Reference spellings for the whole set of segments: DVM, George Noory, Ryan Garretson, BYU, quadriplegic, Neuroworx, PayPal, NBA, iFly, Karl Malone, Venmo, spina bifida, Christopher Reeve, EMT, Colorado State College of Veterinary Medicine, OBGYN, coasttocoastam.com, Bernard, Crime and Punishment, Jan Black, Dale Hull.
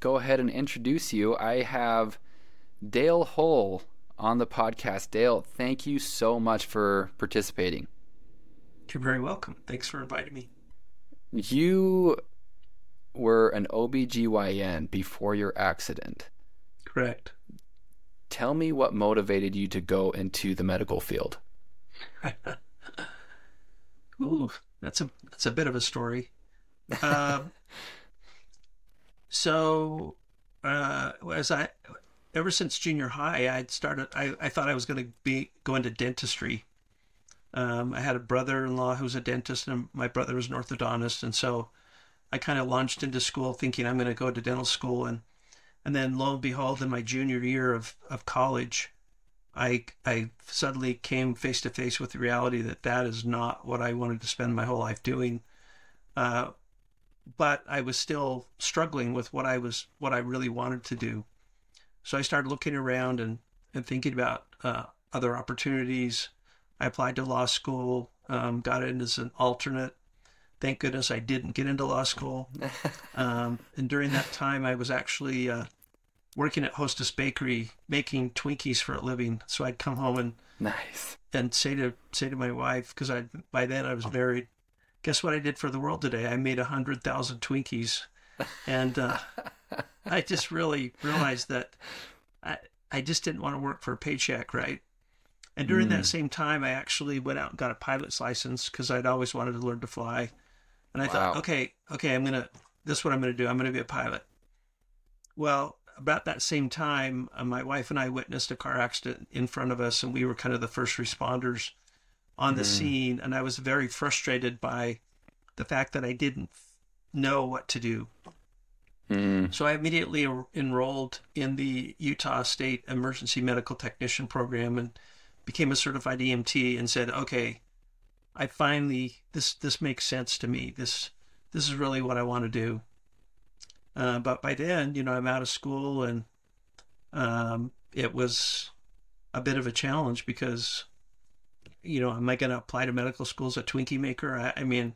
go ahead and introduce you. I have Dale Hull on the podcast. Dale, thank you so much for participating. You're very welcome. Thanks for inviting me. You were an OBGYN before your accident. Correct. Tell me what motivated you to go into the medical field. Ooh, that's a bit of a story. Ever since junior high, I thought I was going to go into dentistry. I had a brother-in-law who was a dentist, and my brother was an orthodontist, and so I kind of launched into school thinking I'm going to go to dental school, and then lo and behold, in my junior year of college, I suddenly came face to face with the reality that is not what I wanted to spend my whole life doing. But I was still struggling with what I really wanted to do. So I started looking around and thinking about other opportunities. I applied to law school, got in as an alternate. Thank goodness I didn't get into law school. And during that time, I was actually working at Hostess Bakery, making Twinkies for a living. So I'd come home and nice and say to my wife, because by then I was married, guess what I did for the world today? I made 100,000 Twinkies. And I just really realized that I just didn't want to work for a paycheck, right? And during that same time, I actually went out and got a pilot's license because I'd always wanted to learn to fly. And I thought, okay, this is what I'm going to do. I'm going to be a pilot. Well, about that same time, my wife and I witnessed a car accident in front of us, and we were kind of the first responders on the scene. And I was very frustrated by the fact that I didn't know what to do. So I immediately enrolled in the Utah State Emergency Medical Technician Program and became a certified EMT and said, okay, I finally, this makes sense to me. This is really what I want to do. But by then, I'm out of school, and it was a bit of a challenge because, am I going to apply to medical school as a Twinkie maker? I mean,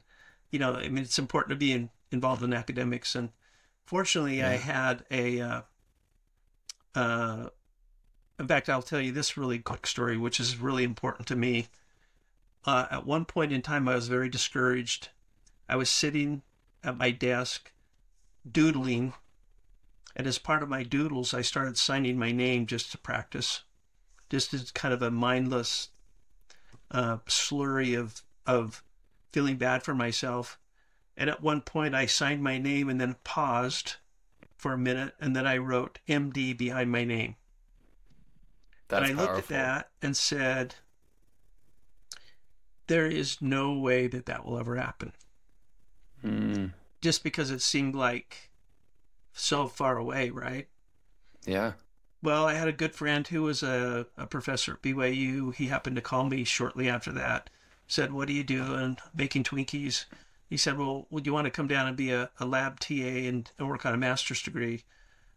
it's important to be involved in academics. And fortunately, I had in fact, I'll tell you this really quick story, which is really important to me. At one point in time, I was very discouraged. I was sitting at my desk doodling, and as part of my doodles, I started signing my name just to practice, just as kind of a mindless slurry of feeling bad for myself. And at one point, I signed my name and then paused for a minute, and then I wrote MD behind my name. That's and I powerful. Looked at that and said, there is no way that will ever happen. Just because it seemed like so far away, right? Yeah. Well, I had a good friend who was a professor at BYU. He happened to call me shortly after that, said, what are you doing? Making Twinkies. He said, well, would you want to come down and be a lab TA and work on a master's degree?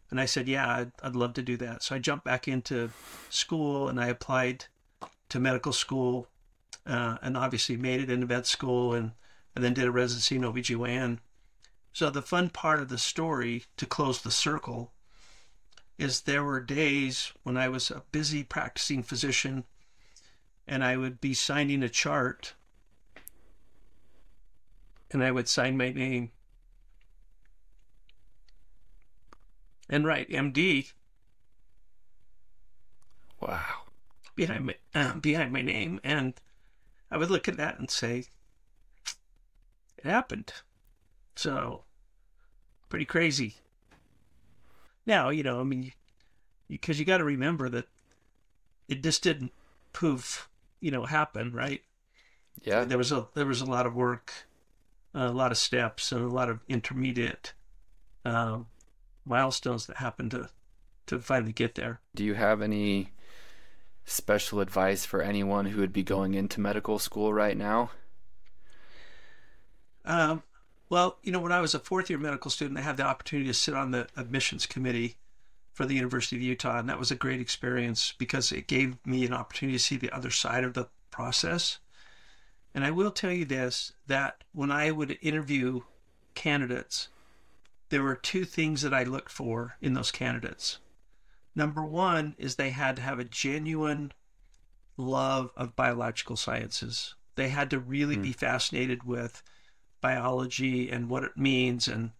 And I said, yeah, I'd love to do that. So I jumped back into school and I applied to medical school and obviously made it into vet school and then did a residency in OBGYN. So the fun part of the story, to close the circle, is there were days when I was a busy practicing physician and I would be signing a chart and I would sign my name and write MD. Wow. Behind my name. And I would look at that and say, it happened. So, pretty crazy. Now, because you got to remember that it just didn't poof, happen, right? Yeah. There was a lot of work, a lot of steps, and a lot of intermediate milestones that happen to finally get there. Do you have any special advice for anyone who would be going into medical school right now? Well, when I was a fourth-year medical student, I had the opportunity to sit on the admissions committee for the University of Utah, and that was a great experience because it gave me an opportunity to see the other side of the process. And I will tell you this, that when I would interview candidates, there were two things that I looked for in those candidates. Number one is they had to have a genuine love of biological sciences. They had to really be fascinated with biology and what it means. And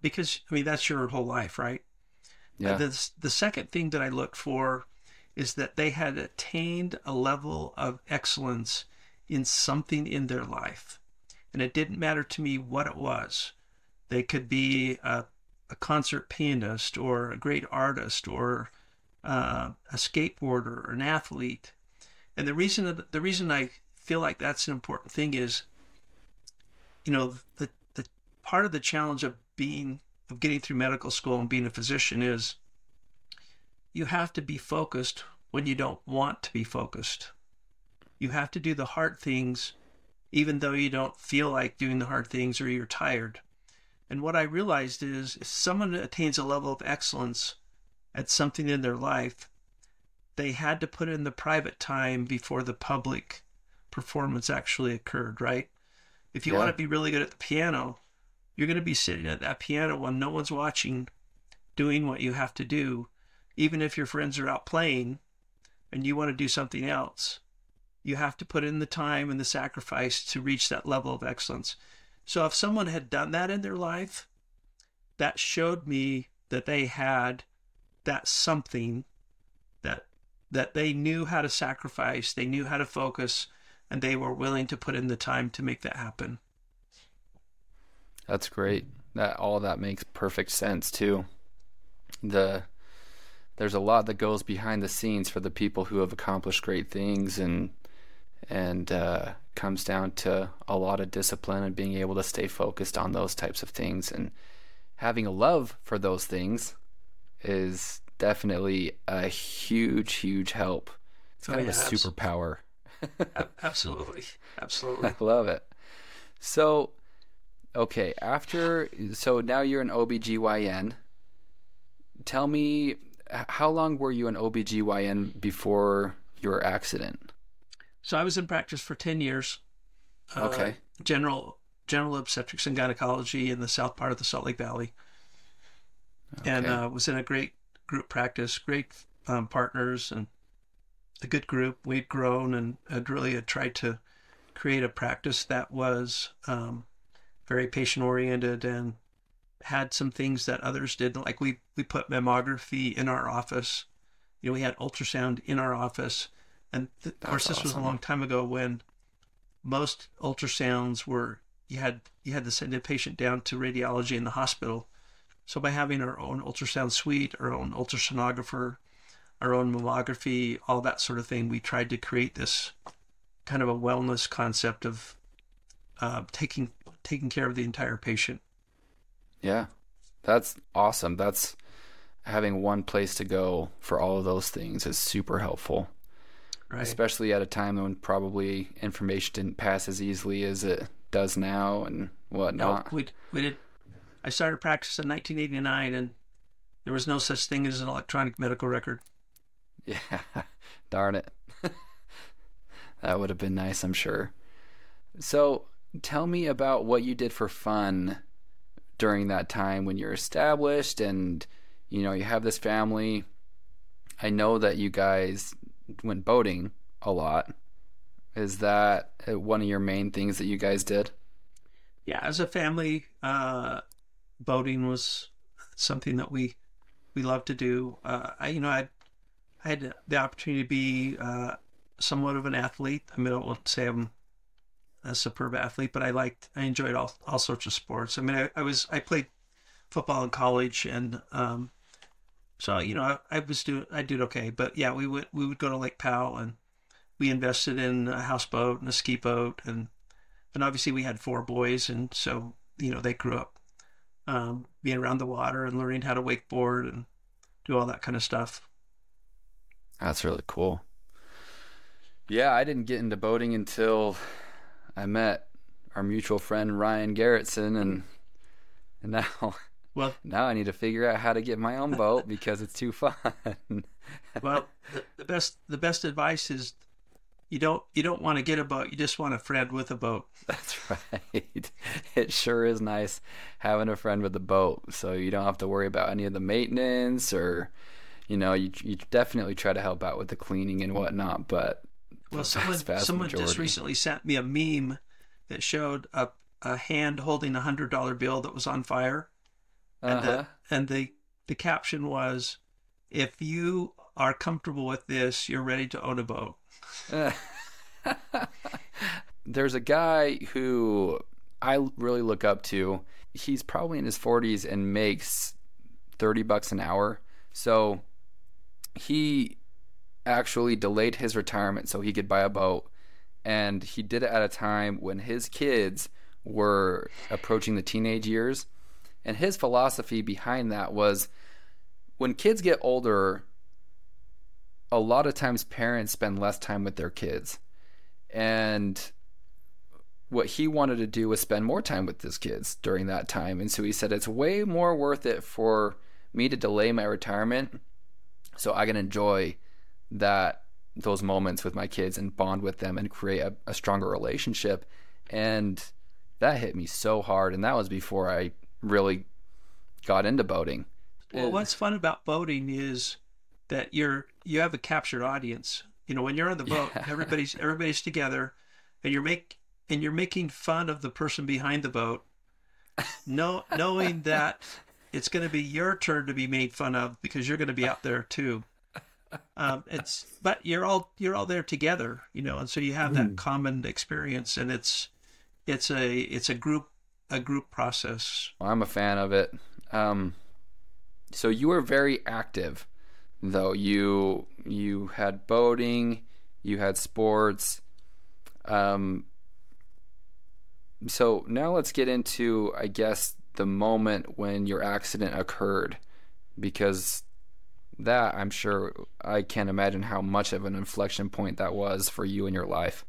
because, I mean, that's your whole life, right? Yeah. The second thing that I looked for is that they had attained a level of excellence in something in their life. And it didn't matter to me what it was. They could be a concert pianist or a great artist or a skateboarder or an athlete. And the reason I feel like that's an important thing is, you know, the part of the challenge of getting through medical school and being a physician is you have to be focused when you don't want to be focused. You have to do the hard things even though you don't feel like doing the hard things or you're tired. And what I realized is if someone attains a level of excellence at something in their life, they had to put in the private time before the public performance actually occurred, right? If you want to be really good at the piano, you're going to be sitting at that piano when no one's watching, doing what you have to do, even if your friends are out playing and you want to do something else. You have to put in the time and the sacrifice to reach that level of excellence. So if someone had done that in their life, that showed me that they had that something that they knew how to sacrifice, they knew how to focus, and they were willing to put in the time to make that happen. That's great. That makes perfect sense too. There's a lot that goes behind the scenes for the people who have accomplished great things, and comes down to a lot of discipline and being able to stay focused on those types of things, and having a love for those things is definitely a huge help. It's kind of a superpower. Absolutely. I love it. So, okay, so now you're an OBGYN. Tell me, how long were you an OBGYN before your accident? So I was in practice for 10 years. Okay. General obstetrics and gynecology in the south part of the Salt Lake Valley. Okay. And was in a great group practice, great partners and a good group. We'd grown and had really had tried to create a practice that was very patient-oriented and had some things that others didn't. Like we put mammography in our office. You know, we had ultrasound in our office. And of course, this was a long time ago when most ultrasounds were, you had to send a patient down to radiology in the hospital. So by having our own ultrasound suite, our own ultrasonographer, our own mammography, all that sort of thing, we tried to create this kind of a wellness concept of taking care of the entire patient. Yeah, that's awesome. That's having one place to go for all of those things is super helpful. Right. Especially at a time when probably information didn't pass as easily as it does now and whatnot. No, we did. I started practice in 1989, and there was no such thing as an electronic medical record. Yeah, darn it. That would have been nice, I'm sure. So tell me about what you did for fun during that time when you're established and, you know, you have this family. I know that you guys went boating a lot. Is that one of your main things that you guys did? Yeah, as a family, boating was something that we loved to do. I had the opportunity to be somewhat of an athlete. I mean, I won't say I'm a superb athlete, but I enjoyed all sorts of sports. I mean, I played football in college, and so, you know, I did okay. But yeah, we would go to Lake Powell, and we invested in a houseboat and a ski boat, and obviously we had four boys, and so, you know, they grew up being around the water and learning how to wakeboard and do all that kind of stuff. That's really cool. Yeah, I didn't get into boating until I met our mutual friend Ryan Garretson, and now. Well, now I need to figure out how to get my own boat because it's too fun. Well, the best advice is You don't want to get a boat. You just want a friend with a boat. That's right. It sure is nice having a friend with a boat. So you don't have to worry about any of the maintenance, or, you know, you definitely try to help out with the cleaning and whatnot. But well, someone just recently sent me a meme that showed a hand holding a $100 bill that was on fire, and the caption was, "If you are comfortable with this, you're ready to own a boat." There's a guy who I really look up to. He's probably in his 40s and makes $30 an hour. So he actually delayed his retirement so he could buy a boat, and he did it at a time when his kids were approaching the teenage years. And his philosophy behind that was, when kids get older, a lot of times parents spend less time with their kids. And what he wanted to do was spend more time with his kids during that time. And so he said, it's way more worth it for me to delay my retirement so I can enjoy those moments with my kids and bond with them and create a stronger relationship. And that hit me so hard. And that was before I really got into boating. Well, what's fun about boating is that you have a captured audience. You know, when you're on the boat, everybody's together, and you're making fun of the person behind the boat, knowing that it's going to be your turn to be made fun of because you're going to be out there too. But you're all there together, you know, and so you have that common experience, and it's a group process. Well, I'm a fan of it. So you were very active, though. You had boating, you had sports. So now let's get into, I guess, the moment when your accident occurred, because that, I'm sure, I can't imagine how much of an inflection point that was for you in your life.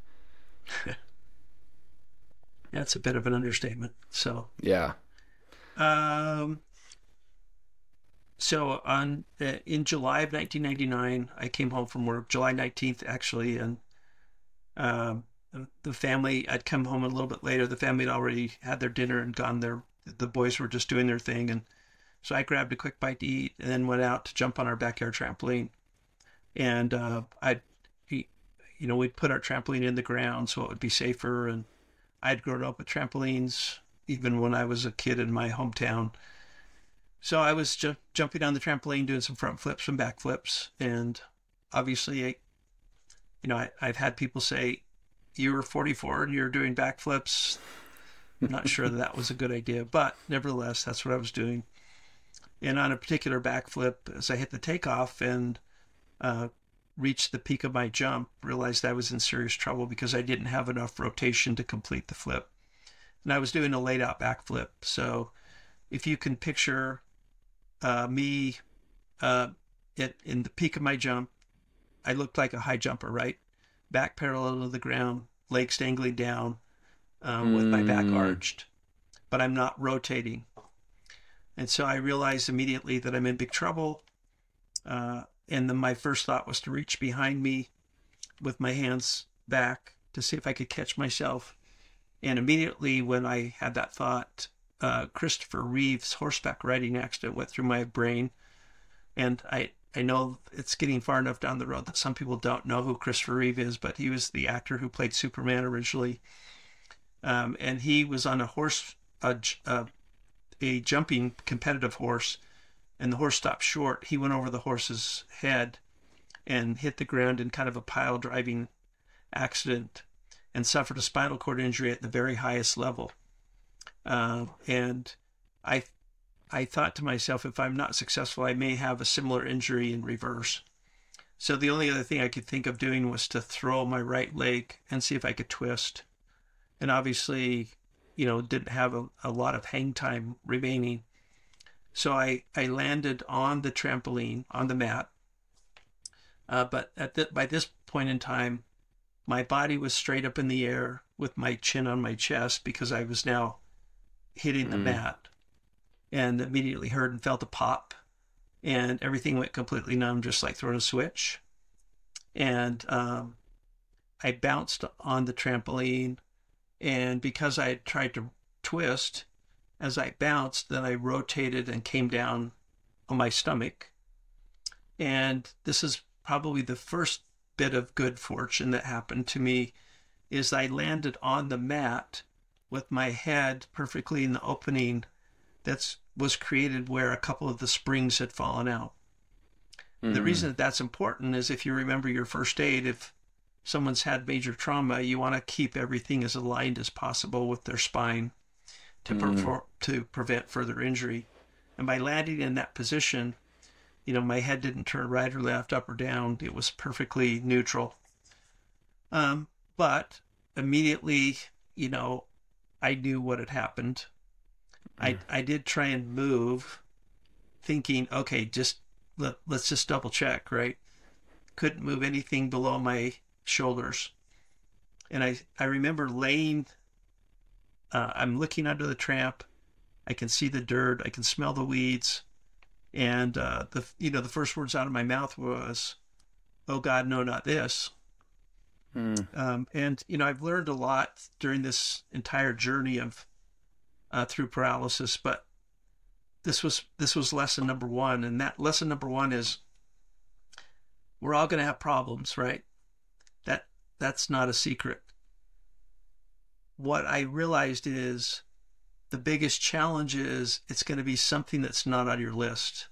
That's a bit of an understatement. So yeah. So in July of 1999, I came home from work, July 19th, actually, and the family, I'd come home a little bit later. The family had already had their dinner and gone there. The boys were just doing their thing, and so I grabbed a quick bite to eat and then went out to jump on our backyard trampoline. And we'd put our trampoline in the ground so it would be safer, and I'd grown up with trampolines even when I was a kid in my hometown. So I was jumping on the trampoline, doing some front flips and back flips. And obviously, I've had people say, you were 44 and you're doing back flips. I'm not sure that was a good idea, but nevertheless, that's what I was doing. And on a particular back flip, as I hit the takeoff and reached the peak of my jump, realized I was in serious trouble because I didn't have enough rotation to complete the flip. And I was doing a laid out back flip. So if you can picture me in the peak of my jump, I looked like a high jumper, right? Back parallel to the ground, legs dangling down with my back arched, but I'm not rotating. And so I realized immediately that I'm in big trouble. And then my first thought was to reach behind me with my hands back to see if I could catch myself. And immediately when I had that thought, Christopher Reeve's horseback riding accident went through my brain. And I know it's getting far enough down the road that some people don't know who Christopher Reeve is, but he was the actor who played Superman originally. And he was on a jumping competitive horse, and the horse stopped short. He went over the horse's head and hit the ground in kind of a pile driving accident and suffered a spinal cord injury at the very highest level. And I thought to myself, if I'm not successful, I may have a similar injury in reverse. So the only other thing I could think of doing was to throw my right leg and see if I could twist. And obviously, didn't have a lot of hang time remaining. So I landed on the trampoline, on the mat. But by this point in time, my body was straight up in the air with my chin on my chest because I was now hitting the mat, and immediately heard and felt a pop, and everything went completely numb, just like throwing a switch. And I bounced on the trampoline, and because I had tried to twist, as I bounced, then I rotated and came down on my stomach. And this is probably the first bit of good fortune that happened to me, is I landed on the mat with my head perfectly in the opening that was created where a couple of the springs had fallen out. Mm-hmm. The reason that that's important is, if you remember your first aid, if someone's had major trauma, you want to keep everything as aligned as possible with their spine to to prevent further injury. And by landing in that position, you know, my head didn't turn right or left, up or down. It was perfectly neutral. But immediately, you know, I knew what had happened. I did try and move, thinking, okay, let's just double check, right? Couldn't move anything below my shoulders. And I remember laying, I'm looking under the tramp. I can see the dirt. I can smell the weeds. And, the first words out of my mouth was, oh God, no, not this. And, you know, I've learned a lot during this entire journey of, through paralysis, but this was lesson number one. And that lesson number one is, we're all going to have problems, right? That's not a secret. What I realized is the biggest challenge is it's going to be something that's not on your list.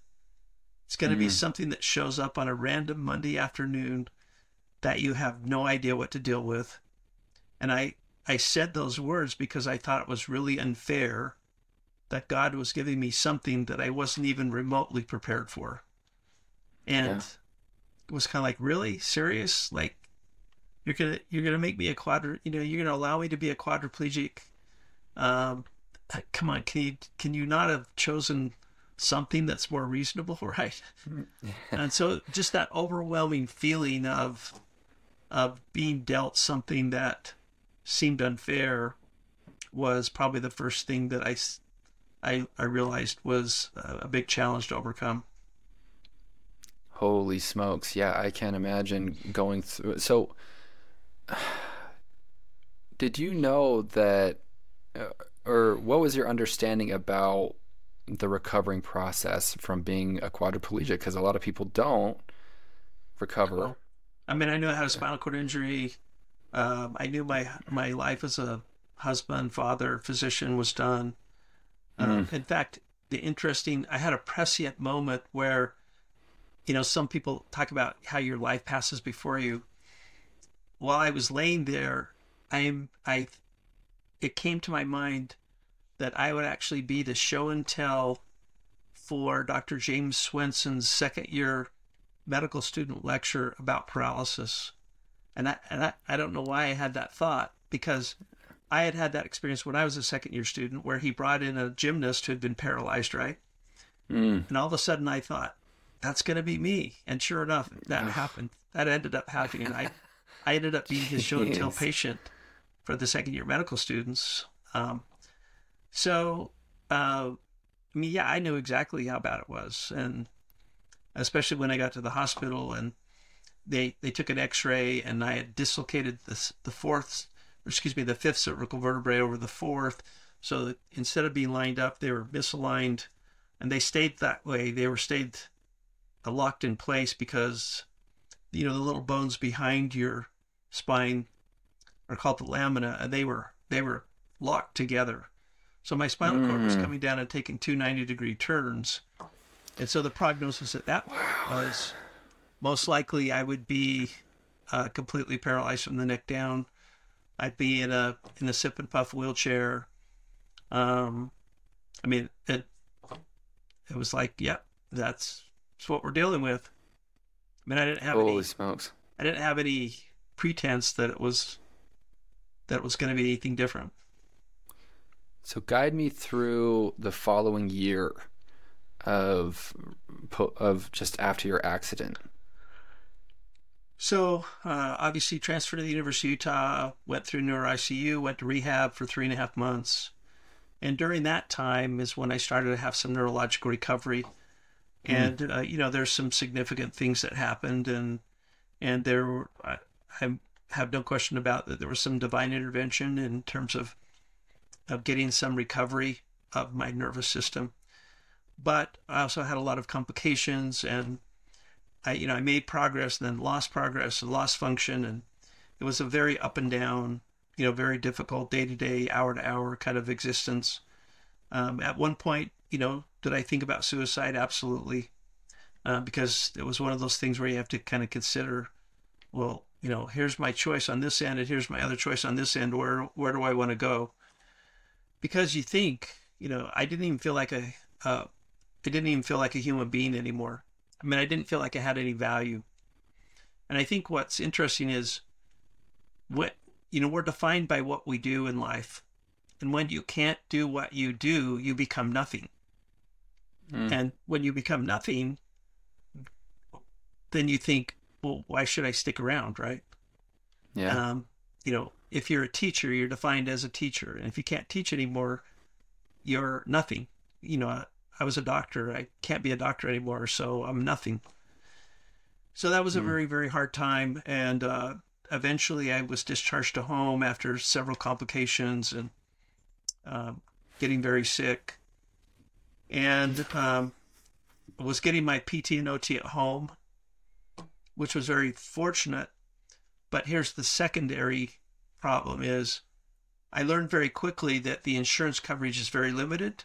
It's going to be something that shows up on a random Monday afternoon that you have no idea what to deal with. And I said those words because I thought it was really unfair that God was giving me something that I wasn't even remotely prepared for. And it was kind of like, really? Serious? Like, you're gonna make me you're gonna allow me to be a quadriplegic. Come on, can you not have chosen something that's more reasonable, right? And so just that overwhelming feeling of being dealt something that seemed unfair was probably the first thing that I realized was a big challenge to overcome. Holy smokes. Yeah, I can't imagine going through it. So did you know that, or what was your understanding about the recovering process from being a quadriplegic? Because a lot of people don't recover. I mean, I knew I had a spinal cord injury. I knew my life as a husband, father, physician was done. In fact, I had a prescient moment where, you know, some people talk about how your life passes before you. While I was laying there, it came to my mind that I would actually be the show and tell for Dr. James Swenson's second year medical student lecture about paralysis. And I don't know why I had that thought, because I had had that experience when I was a second year student where he brought in a gymnast who had been paralyzed, right? And all of a sudden I thought, that's going to be me. And sure enough, that happened. That ended up happening. And I ended up being his show and tell patient for the second year medical students. I knew exactly how bad it was. And especially when I got to the hospital and they took an x-ray and I had dislocated the fifth cervical vertebrae over the fourth. So that instead of being lined up, they were misaligned, and they stayed that way. They were stayed locked in place because, you know, the little bones behind your spine are called the lamina, and they were locked together. So my spinal cord was coming down and taking two 90-degree turns. And so the prognosis at that point was most likely I would be completely paralyzed from the neck down. I'd be in a sip and puff wheelchair. It was like, yeah, that's what we're dealing with. I mean, I didn't have any pretense that it was going to be anything different. So guide me through the following year of just after your accident. So obviously transferred to the University of Utah, went through neuro-ICU, went to rehab for 3.5 months. And during that time is when I started to have some neurological recovery. And, there's some significant things that happened, and there were, I have no question about that there was some divine intervention in terms of getting some recovery of my nervous system. But I also had a lot of complications, and I made progress and then lost progress and lost function. And it was a very up and down, very difficult day-to-day, hour-to-hour kind of existence. At one point, did I think about suicide? Absolutely. Because it was one of those things where you have to kind of consider, well, here's my choice on this end and here's my other choice on this end. Where do I want to go? Because you think, I didn't even feel like a human being anymore. I mean, I didn't feel like I had any value. And I think what's interesting is we're defined by what we do in life. And when you can't do what you do, you become nothing. Mm. And when you become nothing, then you think, well, why should I stick around? Right. Yeah. If you're a teacher, you're defined as a teacher. And if you can't teach anymore, you're nothing. I was a doctor. I can't be a doctor anymore, so I'm nothing. So that was a very, very hard time. And eventually I was discharged to home after several complications and getting very sick. And I was getting my PT and OT at home, which was very fortunate. But here's the secondary problem is I learned very quickly that the insurance coverage is very limited.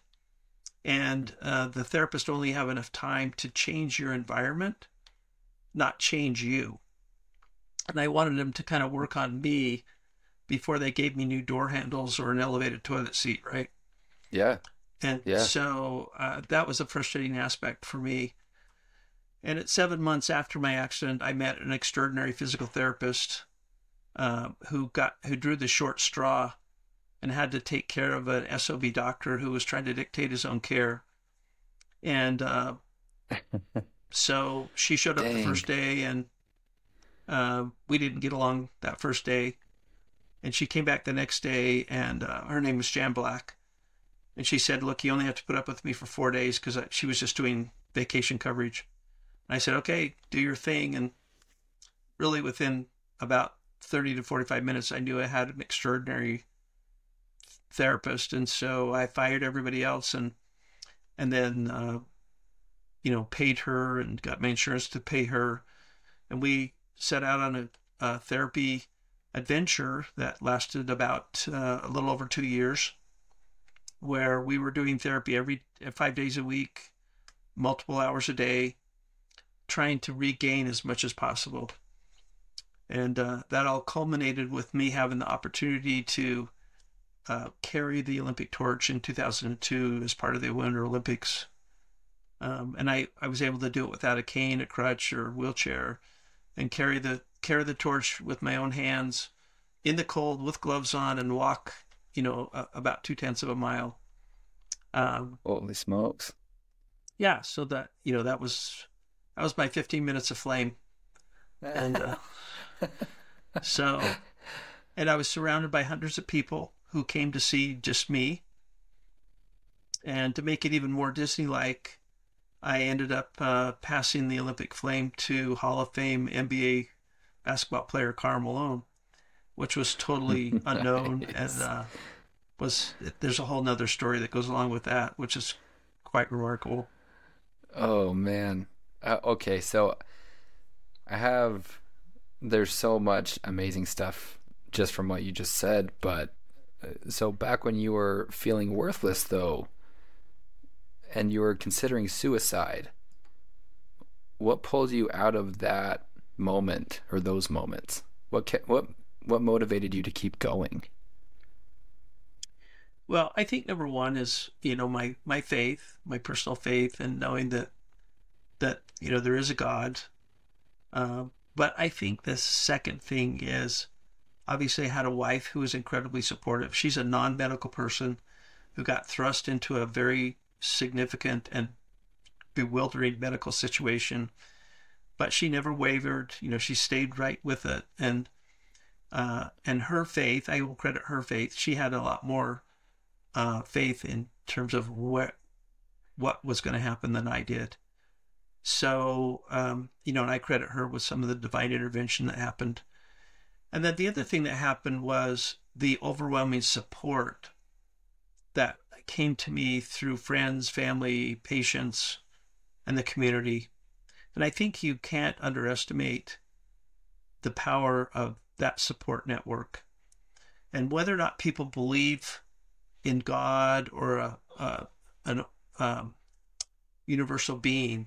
And the therapist only have enough time to change your environment, not change you. And I wanted them to kind of work on me before they gave me new door handles or an elevated toilet seat, right? Yeah. And so that was a frustrating aspect for me. And at 7 months after my accident, I met an extraordinary physical therapist who drew the short straw and had to take care of an SOB doctor who was trying to dictate his own care. And so she showed up the first day, and we didn't get along that first day. And she came back the next day, and her name was Jan Black. And she said, look, you only have to put up with me for 4 days, because she was just doing vacation coverage. And I said, okay, do your thing. And really within about 30 to 45 minutes, I knew I had an extraordinary therapist. And so I fired everybody else and then, paid her and got my insurance to pay her. And we set out on a therapy adventure that lasted about a little over 2 years, where we were doing therapy 5 days a week, multiple hours a day, trying to regain as much as possible. And that all culminated with me having the opportunity to carry the Olympic torch in 2002 as part of the Winter Olympics. And I was able to do it without a cane, a crutch, or a wheelchair, and carry the torch with my own hands in the cold with gloves on and walk, about 0.2 miles. Holy smokes. Yeah. So that, that was my 15 minutes of flame. And and I was surrounded by hundreds of people who came to see just me. And to make it even more Disney-like, I ended up passing the Olympic flame to Hall of Fame NBA basketball player Karl Malone, which was totally unknown. Nice. And there's a whole nother story that goes along with that, which is quite remarkable. Oh, man. Okay, so there's so much amazing stuff just from what you just said, but so back when you were feeling worthless, though, and you were considering suicide, what pulled you out of that moment or those moments? What motivated you to keep going? Well, I think number one is, my faith, my personal faith, and knowing that there is a God. But I think the second thing is, obviously, I had a wife who was incredibly supportive. She's a non-medical person who got thrust into a very significant and bewildering medical situation, but she never wavered. She stayed right with it. And her faith, I will credit her faith. She had a lot more faith in terms of what was going to happen than I did. So, and I credit her with some of the divine intervention that happened. And then the other thing that happened was the overwhelming support that came to me through friends, family, patients, and the community. And I think you can't underestimate the power of that support network. And whether or not people believe in God or an universal being,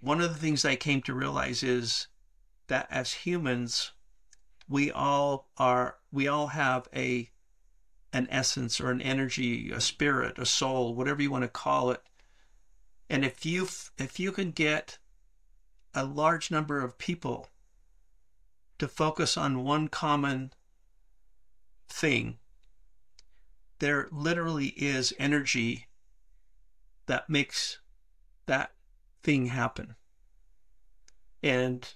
one of the things I came to realize is that as humans, we all have an essence or an energy, a spirit, a soul, whatever you want to call it. And if you can get a large number of people to focus on one common thing, there literally is energy that makes that thing happen. And,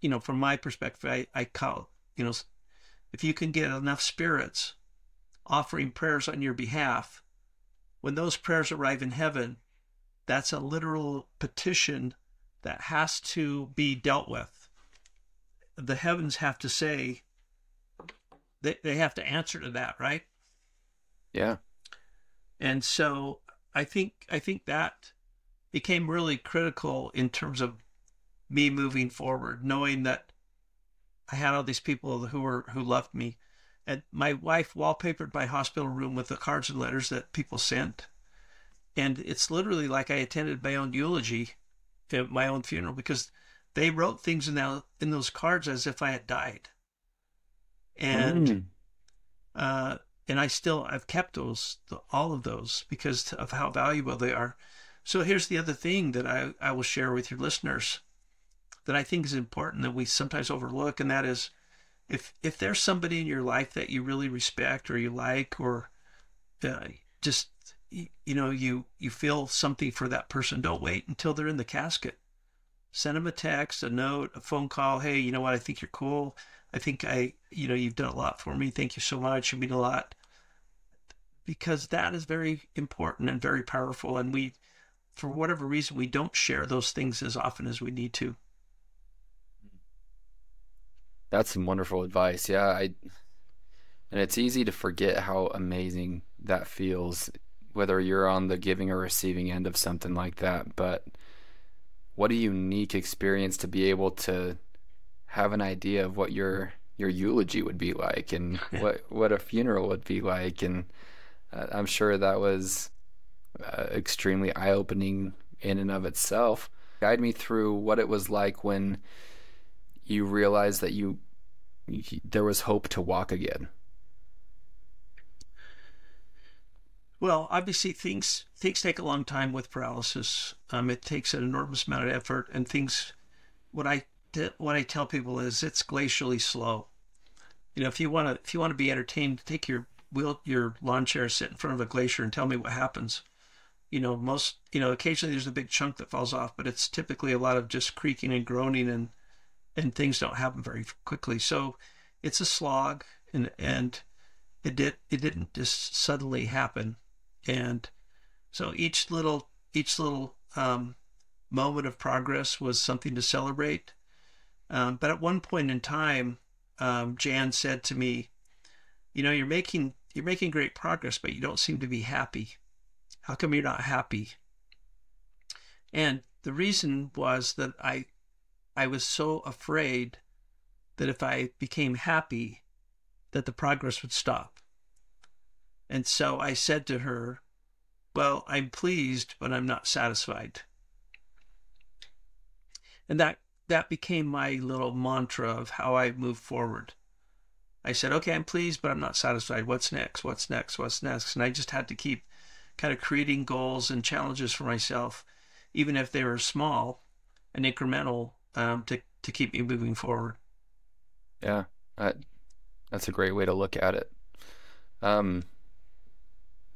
you know, from my perspective, I call, you know, if you can get enough spirits offering prayers on your behalf, when those prayers arrive in heaven, that's a literal petition that has to be dealt with. The heavens have to say, they have to answer to that, right? Yeah. And so I think that became really critical in terms of me moving forward, knowing that I had all these people who loved me. And my wife wallpapered my hospital room with the cards and letters that people sent. And it's literally like I attended my own eulogy, my own funeral, because they wrote things in those cards as if I had died. And I've kept those, all of those, because of how valuable they are. So here's the other thing that I will share with your listeners that I think is important that we sometimes overlook, and that is if there's somebody in your life that you really respect or you like or just... you know, you feel something for that person, don't wait until they're in the casket. Send them a text, a note, a phone call. Hey, you know what? I think you're cool. I think you've done a lot for me. Thank you so much. You mean a lot. Because that is very important and very powerful. And we, for whatever reason, we don't share those things as often as we need to. That's some wonderful advice. Yeah. And it's easy to forget how amazing that feels, whether you're on the giving or receiving end of something like that. But what a unique experience to be able to have an idea of what your eulogy would be like and what a funeral would be like. And I'm sure that was extremely eye-opening in and of itself. Guide me through what it was like when you realized that there was hope to walk again. Well, obviously, things take a long time with paralysis. It takes an enormous amount of effort, and things. What I tell people is it's glacially slow. You know, if you want to be entertained, take your lawn chair, sit in front of a glacier, and tell me what happens. You know, occasionally there's a big chunk that falls off, but it's typically a lot of just creaking and groaning, and things don't happen very quickly. So, it's a slog, and it didn't just suddenly happen. And so each little moment of progress was something to celebrate. But at one point in time, Jan said to me, you know, you're making great progress, but you don't seem to be happy. How come you're not happy? And the reason was that I was so afraid that if I became happy, that the progress would stop. And so I said to her, well, I'm pleased, but I'm not satisfied. And that became my little mantra of how I moved forward. I said, okay, I'm pleased, but I'm not satisfied. What's next? What's next? What's next? And I just had to keep kind of creating goals and challenges for myself, even if they were small and incremental, to keep me moving forward. Yeah. That's a great way to look at it.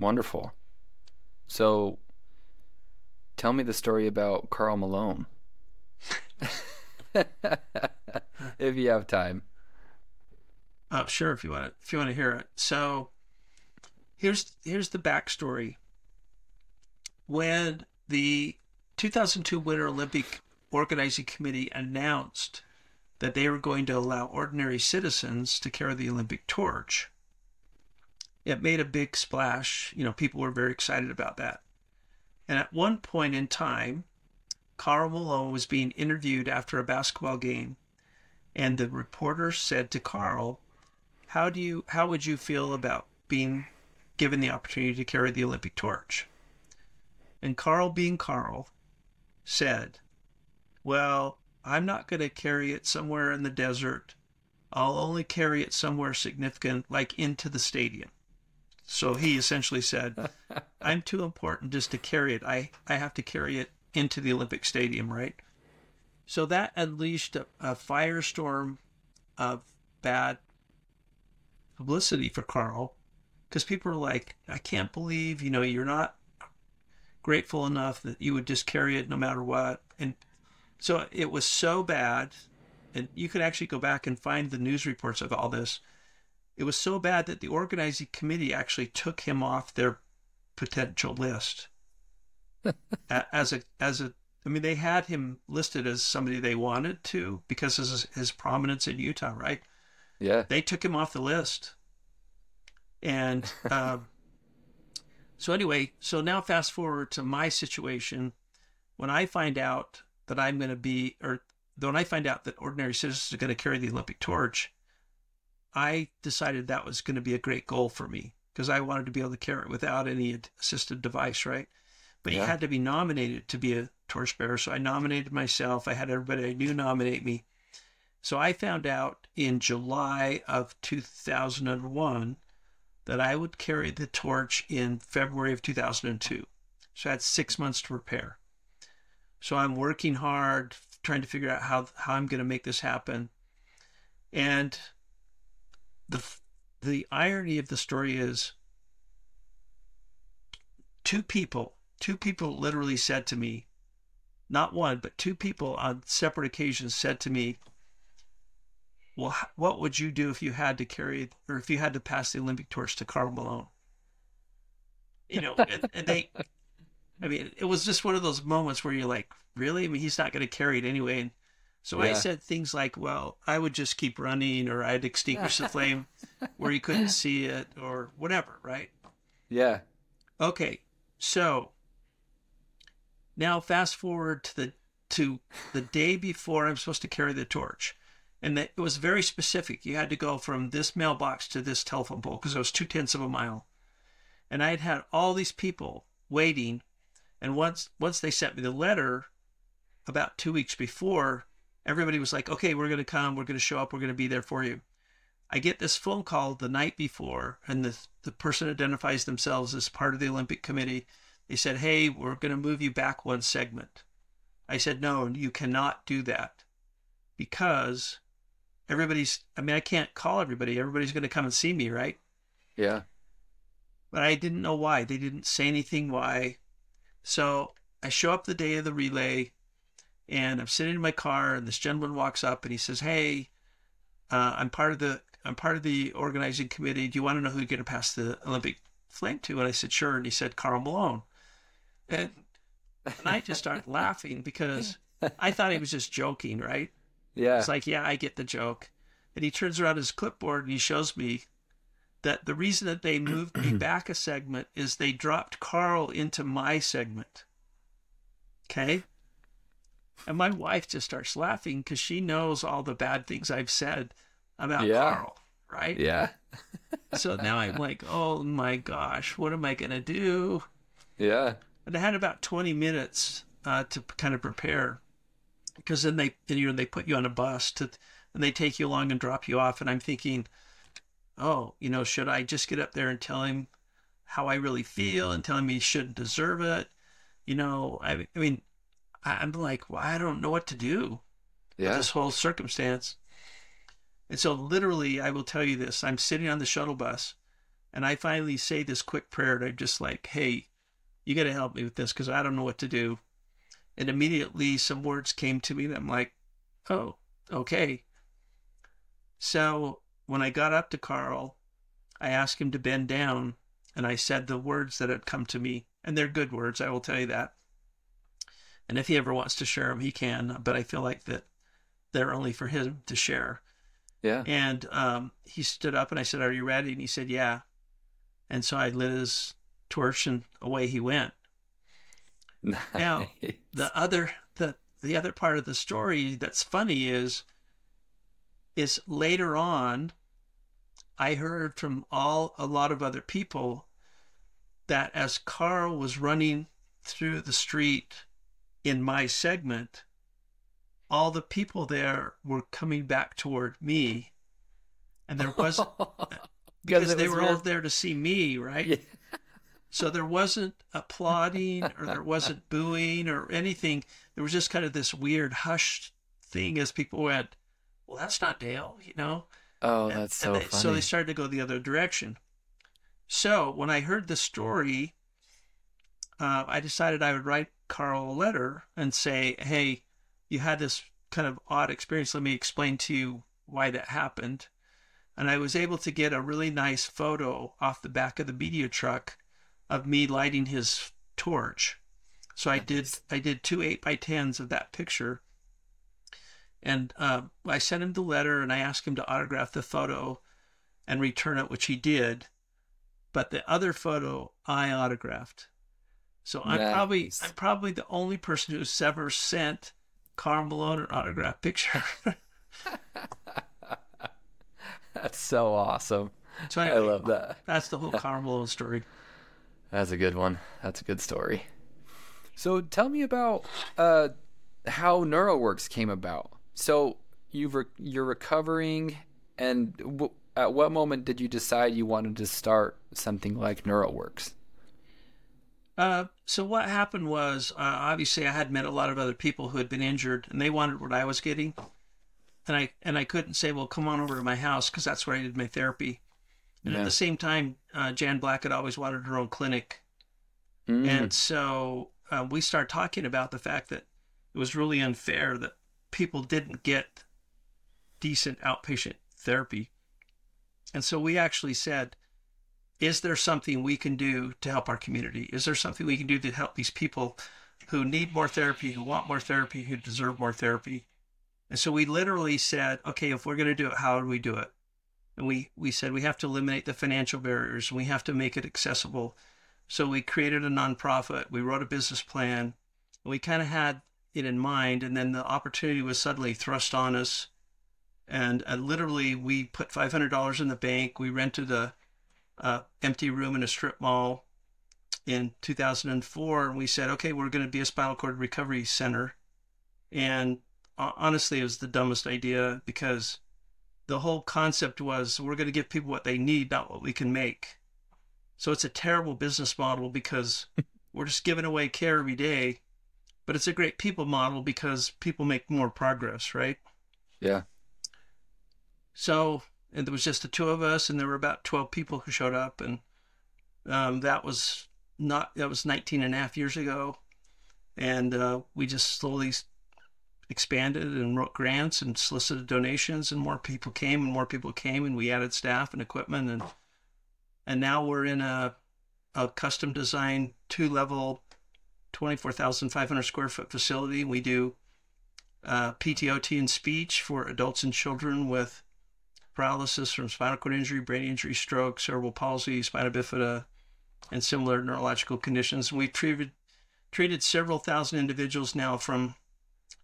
Wonderful. So tell me the story about Karl Malone. If you have time. Sure, if you want to hear it. So here's the backstory. When the 2002 Winter Olympic Organizing Committee announced that they were going to allow ordinary citizens to carry the Olympic torch. It made a big splash. You know, people were very excited about that. And at one point in time, Karl Malone was being interviewed after a basketball game, and the reporter said to Karl, how would you feel about being given the opportunity to carry the Olympic torch? And Karl, being Karl, said, well, I'm not going to carry it somewhere in the desert. I'll only carry it somewhere significant, like into the stadium. So he essentially said, I'm too important just to carry it. I have to carry it into the Olympic Stadium, right? So that unleashed a firestorm of bad publicity for Karl, because people were like, I can't believe, you know, you're not grateful enough that you would just carry it no matter what. And so it was so bad, and you could actually go back and find the news reports of all this. It was so bad that the organizing committee actually took him off their potential list. I mean, they had him listed as somebody they wanted to because of his prominence in Utah, right? Yeah. They took him off the list. And so anyway, so now fast forward to my situation. When I find out that I'm going to be, or when I find out that ordinary citizens are going to carry the Olympic torch, I decided that was going to be a great goal for me because I wanted to be able to carry it without any assistive device, right? But you had to be nominated to be a torchbearer. So I nominated myself. I had everybody I knew nominate me. So I found out in July of 2001 that I would carry the torch in February of 2002. So I had 6 months to prepare. So I'm working hard, trying to figure out how I'm going to make this happen. And the irony of the story is two people literally said to me, not one, but two people on separate occasions said to me, well, what would you do if you had to carry, or if you had to pass the Olympic torch to Karl Malone? You know, and they, I mean, it was just one of those moments where you're like, really? I mean, he's not going to carry it anyway. And so I said things like, well, I would just keep running, or I'd extinguish the flame where you couldn't see it, or whatever, right? Yeah. Okay. So now fast forward to the day before I'm supposed to carry the torch. And that, it was very specific. You had to go from this mailbox to this telephone pole because it was 0.2 miles. And I had all these people waiting. And once they sent me the letter about 2 weeks before, everybody was like, okay, we're going to come. We're going to show up. We're going to be there for you. I get this phone call the night before, and the person identifies themselves as part of the Olympic committee. They said, hey, we're going to move you back one segment. I said, no, you cannot do that because everybody's, I mean, I can't call everybody. Everybody's going to come and see me, right? Yeah. But I didn't know why. They didn't say anything why. So I show up the day of the relay, and I'm sitting in my car, and this gentleman walks up, and he says, hey, I'm part of the organizing committee. Do you want to know who you're going to pass the Olympic flame to? And I said, sure. And he said, Karl Malone. And I just started laughing because I thought he was just joking, right? Yeah. It's like, yeah, I get the joke. And he turns around his clipboard and he shows me that the reason that they moved me back a segment is they dropped Karl into my segment. Okay. And my wife just starts laughing because she knows all the bad things I've said about Karl, right? Yeah. So now I'm like, oh my gosh, what am I going to do? Yeah. And I had about 20 minutes to kind of prepare, because then they put you on a bus and they take you along and drop you off. And I'm thinking, oh, you know, should I just get up there and tell him how I really feel and tell him he shouldn't deserve it? You know, I mean, I'm like, well, I don't know what to do with this whole circumstance. And so literally, I will tell you this. I'm sitting on the shuttle bus, and I finally say this quick prayer, and I'm just like, hey, you got to help me with this because I don't know what to do. And immediately some words came to me, and I'm like, oh, okay. So when I got up to Karl, I asked him to bend down, and I said the words that had come to me. And they're good words, I will tell you that. And if he ever wants to share them, he can. But I feel like that there only for him to share. Yeah. And he stood up and I said, "Are you ready?" And he said, "Yeah." And so I lit his torch and away he went. Nice. Now, the other part of the story that's funny is later on, I heard from a lot of other people that as Karl was running through the street in my segment, all the people there were coming back toward me, and there wasn't because they were all there to see me, right? Yeah. So there wasn't applauding or there wasn't booing or anything. There was just kind of this weird hushed thing as people went, "Well, that's not Dale," you know? Oh, that's so funny. So they started to go the other direction. So when I heard the story, I decided I would write Karl a letter and say, "Hey, you had this kind of odd experience. Let me explain to you why that happened." And I was able to get a really nice photo off the back of the media truck of me lighting his torch. So I did 2 8x10s of that picture. And I sent him the letter and I asked him to autograph the photo and return it, which he did. But the other photo I autographed. So I'm probably the only person who's ever sent Karl Malone an autograph picture. That's so awesome. So anyway, I love that. That's the whole Karl Malone story. That's a good one. That's a good story. So tell me about how Neuroworx came about. So you're recovering, and at what moment did you decide you wanted to start something like Neuroworx? So what happened was, obviously I had met a lot of other people who had been injured and they wanted what I was getting. And I couldn't say, "Well, come on over to my house," because that's where I did my therapy. And at the same time, Jan Black had always wanted her own clinic. Mm. And so we started talking about the fact that it was really unfair that people didn't get decent outpatient therapy. And so we actually said, is there something we can do to help our community? Is there something we can do to help these people who need more therapy, who want more therapy, who deserve more therapy? And so we literally said, okay, if we're going to do it, how do we do it? And we said, we have to eliminate the financial barriers. We have to make it accessible. So we created a nonprofit. We wrote a business plan. We kind of had it in mind. And then the opportunity was suddenly thrust on us. And literally we put $500 in the bank. We rented a empty room in a strip mall in 2004, and we said, okay, we're going to be a spinal cord recovery center. And honestly, it was the dumbest idea, because the whole concept was, we're going to give people what they need, not what we can make. So it's a terrible business model, because we're just giving away care every day, but it's a great people model because people make more progress, right? Yeah. So, and there was just the two of us, and there were about 12 people who showed up, and that was 19 and a half years ago. And we just slowly expanded and wrote grants and solicited donations, and more people came, and we added staff and equipment, and now we're in a custom designed 2-level 24,500 square foot facility. We do PTOT and speech for adults and children with paralysis from spinal cord injury, brain injury, stroke, cerebral palsy, spina bifida, and similar neurological conditions. And we've treated several thousand individuals now from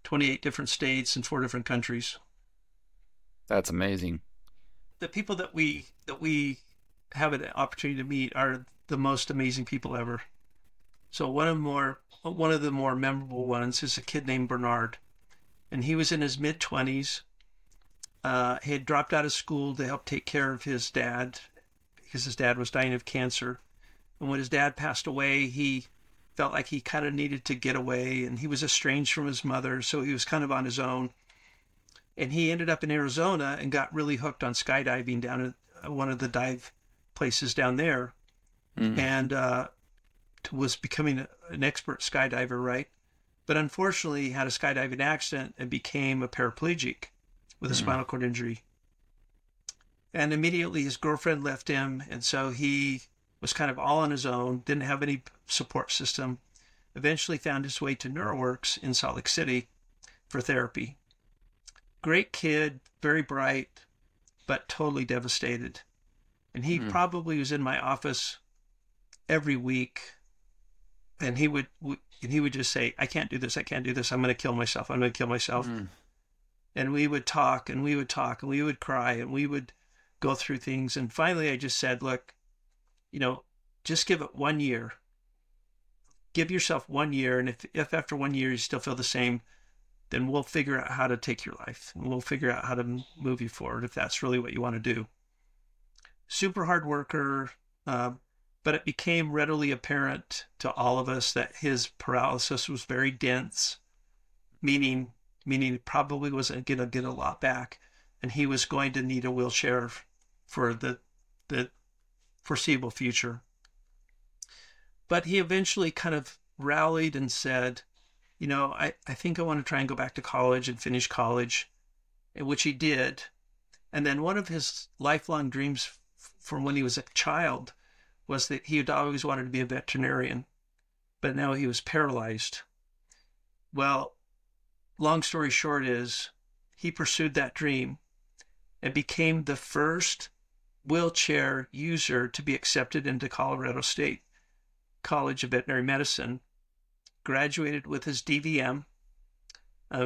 28 different states and 4 different countries. That's amazing. The people that we have an opportunity to meet are the most amazing people ever. So one of the more memorable ones is a kid named Bernard, and he was in his mid-20s. He had dropped out of school to help take care of his dad, because his dad was dying of cancer. And when his dad passed away, he felt like he kind of needed to get away, and he was estranged from his mother, so he was kind of on his own. And he ended up in Arizona and got really hooked on skydiving down at one of the dive places down there, and was becoming an expert skydiver, right? But unfortunately, he had a skydiving accident and became a paraplegic with a spinal cord injury. And immediately his girlfriend left him, and so he was kind of all on his own, didn't have any support system, eventually found his way to Neuroworx in Salt Lake City for therapy. Great kid, very bright, but totally devastated. And he probably was in my office every week, and he would just say, "I can't do this. I can't do this. I'm going to kill myself. I'm going to kill myself." Mm. And we would talk, and we would talk, and we would cry, and we would go through things. And finally, I just said, "Look, you know, just give it 1 year. Give yourself 1 year, and if after 1 year you still feel the same, then we'll figure out how to take your life, and we'll figure out how to move you forward if that's really what you want to do." Super hard worker, but it became readily apparent to all of us that his paralysis was very dense, meaning he probably wasn't going to get a lot back, and he was going to need a wheelchair for the foreseeable future. But he eventually kind of rallied and said, "You know, I think I want to try and go back to college and finish college," which he did. And then one of his lifelong dreams from when he was a child was that he had always wanted to be a veterinarian, but now he was paralyzed. Well, long story short is he pursued that dream and became the first wheelchair user to be accepted into Colorado State College of Veterinary Medicine, graduated with his DVM.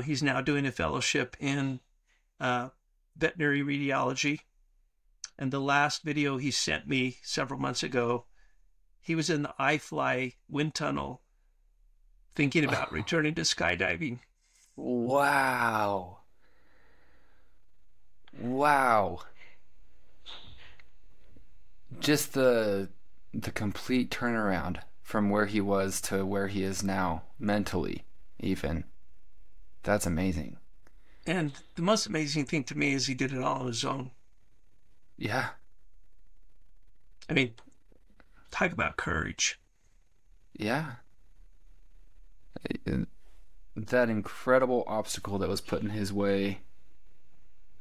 He's now doing a fellowship in veterinary radiology. And the last video he sent me several months ago, he was in the iFly wind tunnel thinking about returning to skydiving. Wow. Wow. Just the complete turnaround from where he was to where he is now, mentally, even. That's amazing. And the most amazing thing to me is he did it all on his own. Yeah. I mean, talk about courage. Yeah. That incredible obstacle that was put in his way.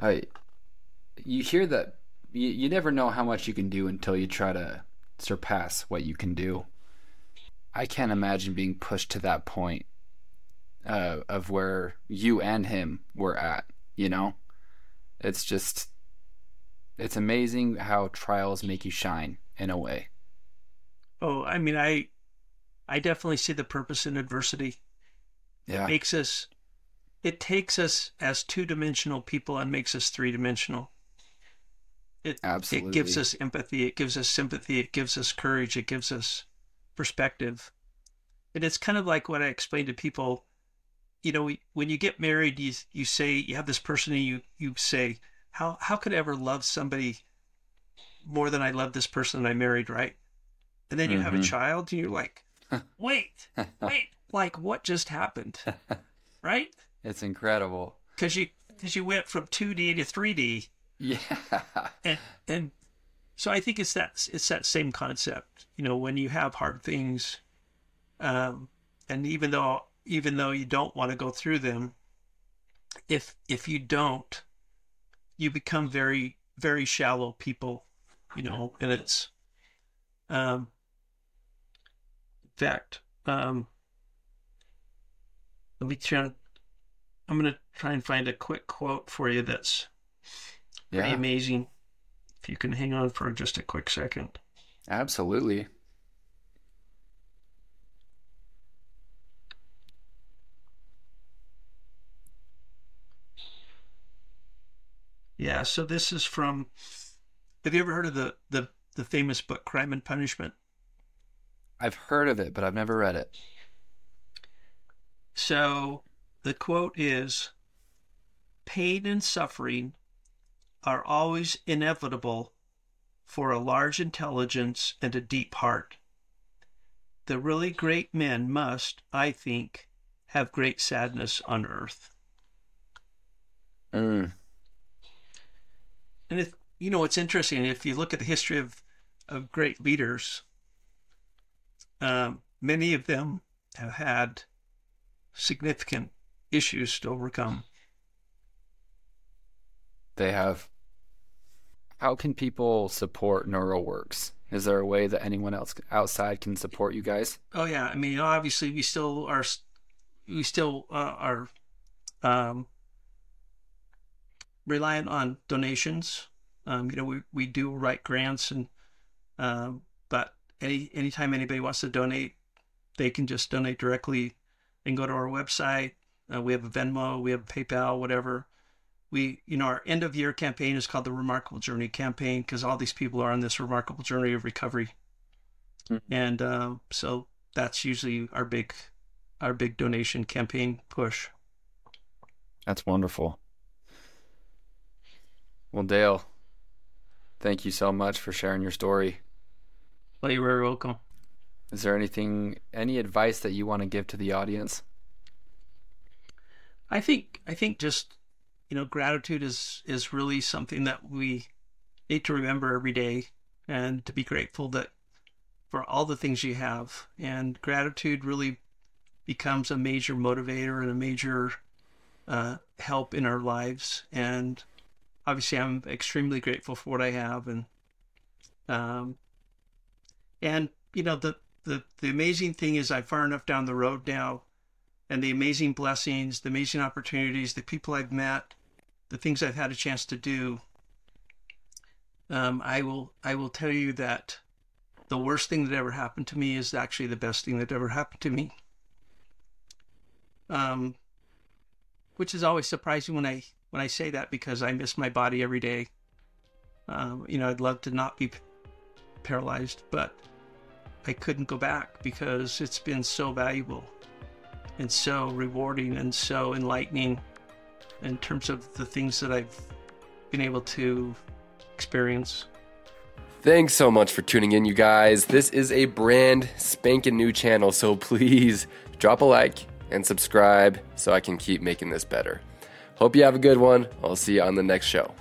You hear that, you never know how much you can do until you try to surpass what you can do. I can't imagine being pushed to that point of where you and him were at, you know? It's just, it's amazing how trials make you shine in a way. Oh, I mean, I definitely see the purpose in adversity. Yeah. It takes us as two-dimensional people and makes us three-dimensional. Absolutely. It gives us empathy. It gives us sympathy. It gives us courage. It gives us perspective. And it's kind of like what I explain to people. You know, when you get married, you say you have this person, and you say, how could I ever love somebody more than I love this person that I married, right? And then you have a child, and you're like, wait, like what just happened, right? It's incredible because you went from 2D to 3D. Yeah. And so I think it's that same concept, you know, when you have hard things, and even though you don't want to go through them, if you don't, you become very, very shallow people, you know, and it's, in fact, I'm going to try and find a quick quote for you that's, yeah, pretty amazing. If you can hang on for just a quick second. Absolutely. Yeah, so this is from, have you ever heard of the famous book, Crime and Punishment? I've heard of it, but I've never read it. So the quote is, "Pain and suffering are always inevitable for a large intelligence and a deep heart. The really great men must, I think, have great sadness on earth." And if you know, it's interesting, if you look at the history of great leaders, many of them have had significant issues to overcome. They have. How can people support Neuroworx? Is there a way that anyone else outside can support you guys? Oh yeah, I mean, obviously we still are reliant on donations. You know, we do write grants, and but anytime anybody wants to donate, they can just donate directly and go to our website. We have a Venmo, we have PayPal, whatever. You know, our end of year campaign is called the Remarkable Journey campaign, because all these people are on this remarkable journey of recovery. Mm-hmm. And so that's usually our big donation campaign push. That's wonderful. Well, Dale, thank you so much for sharing your story. Well, you're very welcome. Is there any advice that you want to give to the audience? I think just, you know, gratitude is really something that we need to remember every day, and to be grateful that for all the things you have. And gratitude really becomes a major motivator and a major help in our lives. And obviously I'm extremely grateful for what I have. And and you know, the amazing thing is I'm far enough down the road now, and the amazing blessings, the amazing opportunities, the people I've met, the things I've had a chance to do. I will tell you that the worst thing that ever happened to me is actually the best thing that ever happened to me. Which is always surprising when I say that, because I miss my body every day. You know, I'd love to not be paralyzed, but I couldn't go back because it's been so valuable and so rewarding and so enlightening in terms of the things that I've been able to experience. Thanks so much for tuning in, you guys. This is a brand spanking new channel, so please drop a like and subscribe so I can keep making this better. Hope you have a good one. I'll see you on the next show.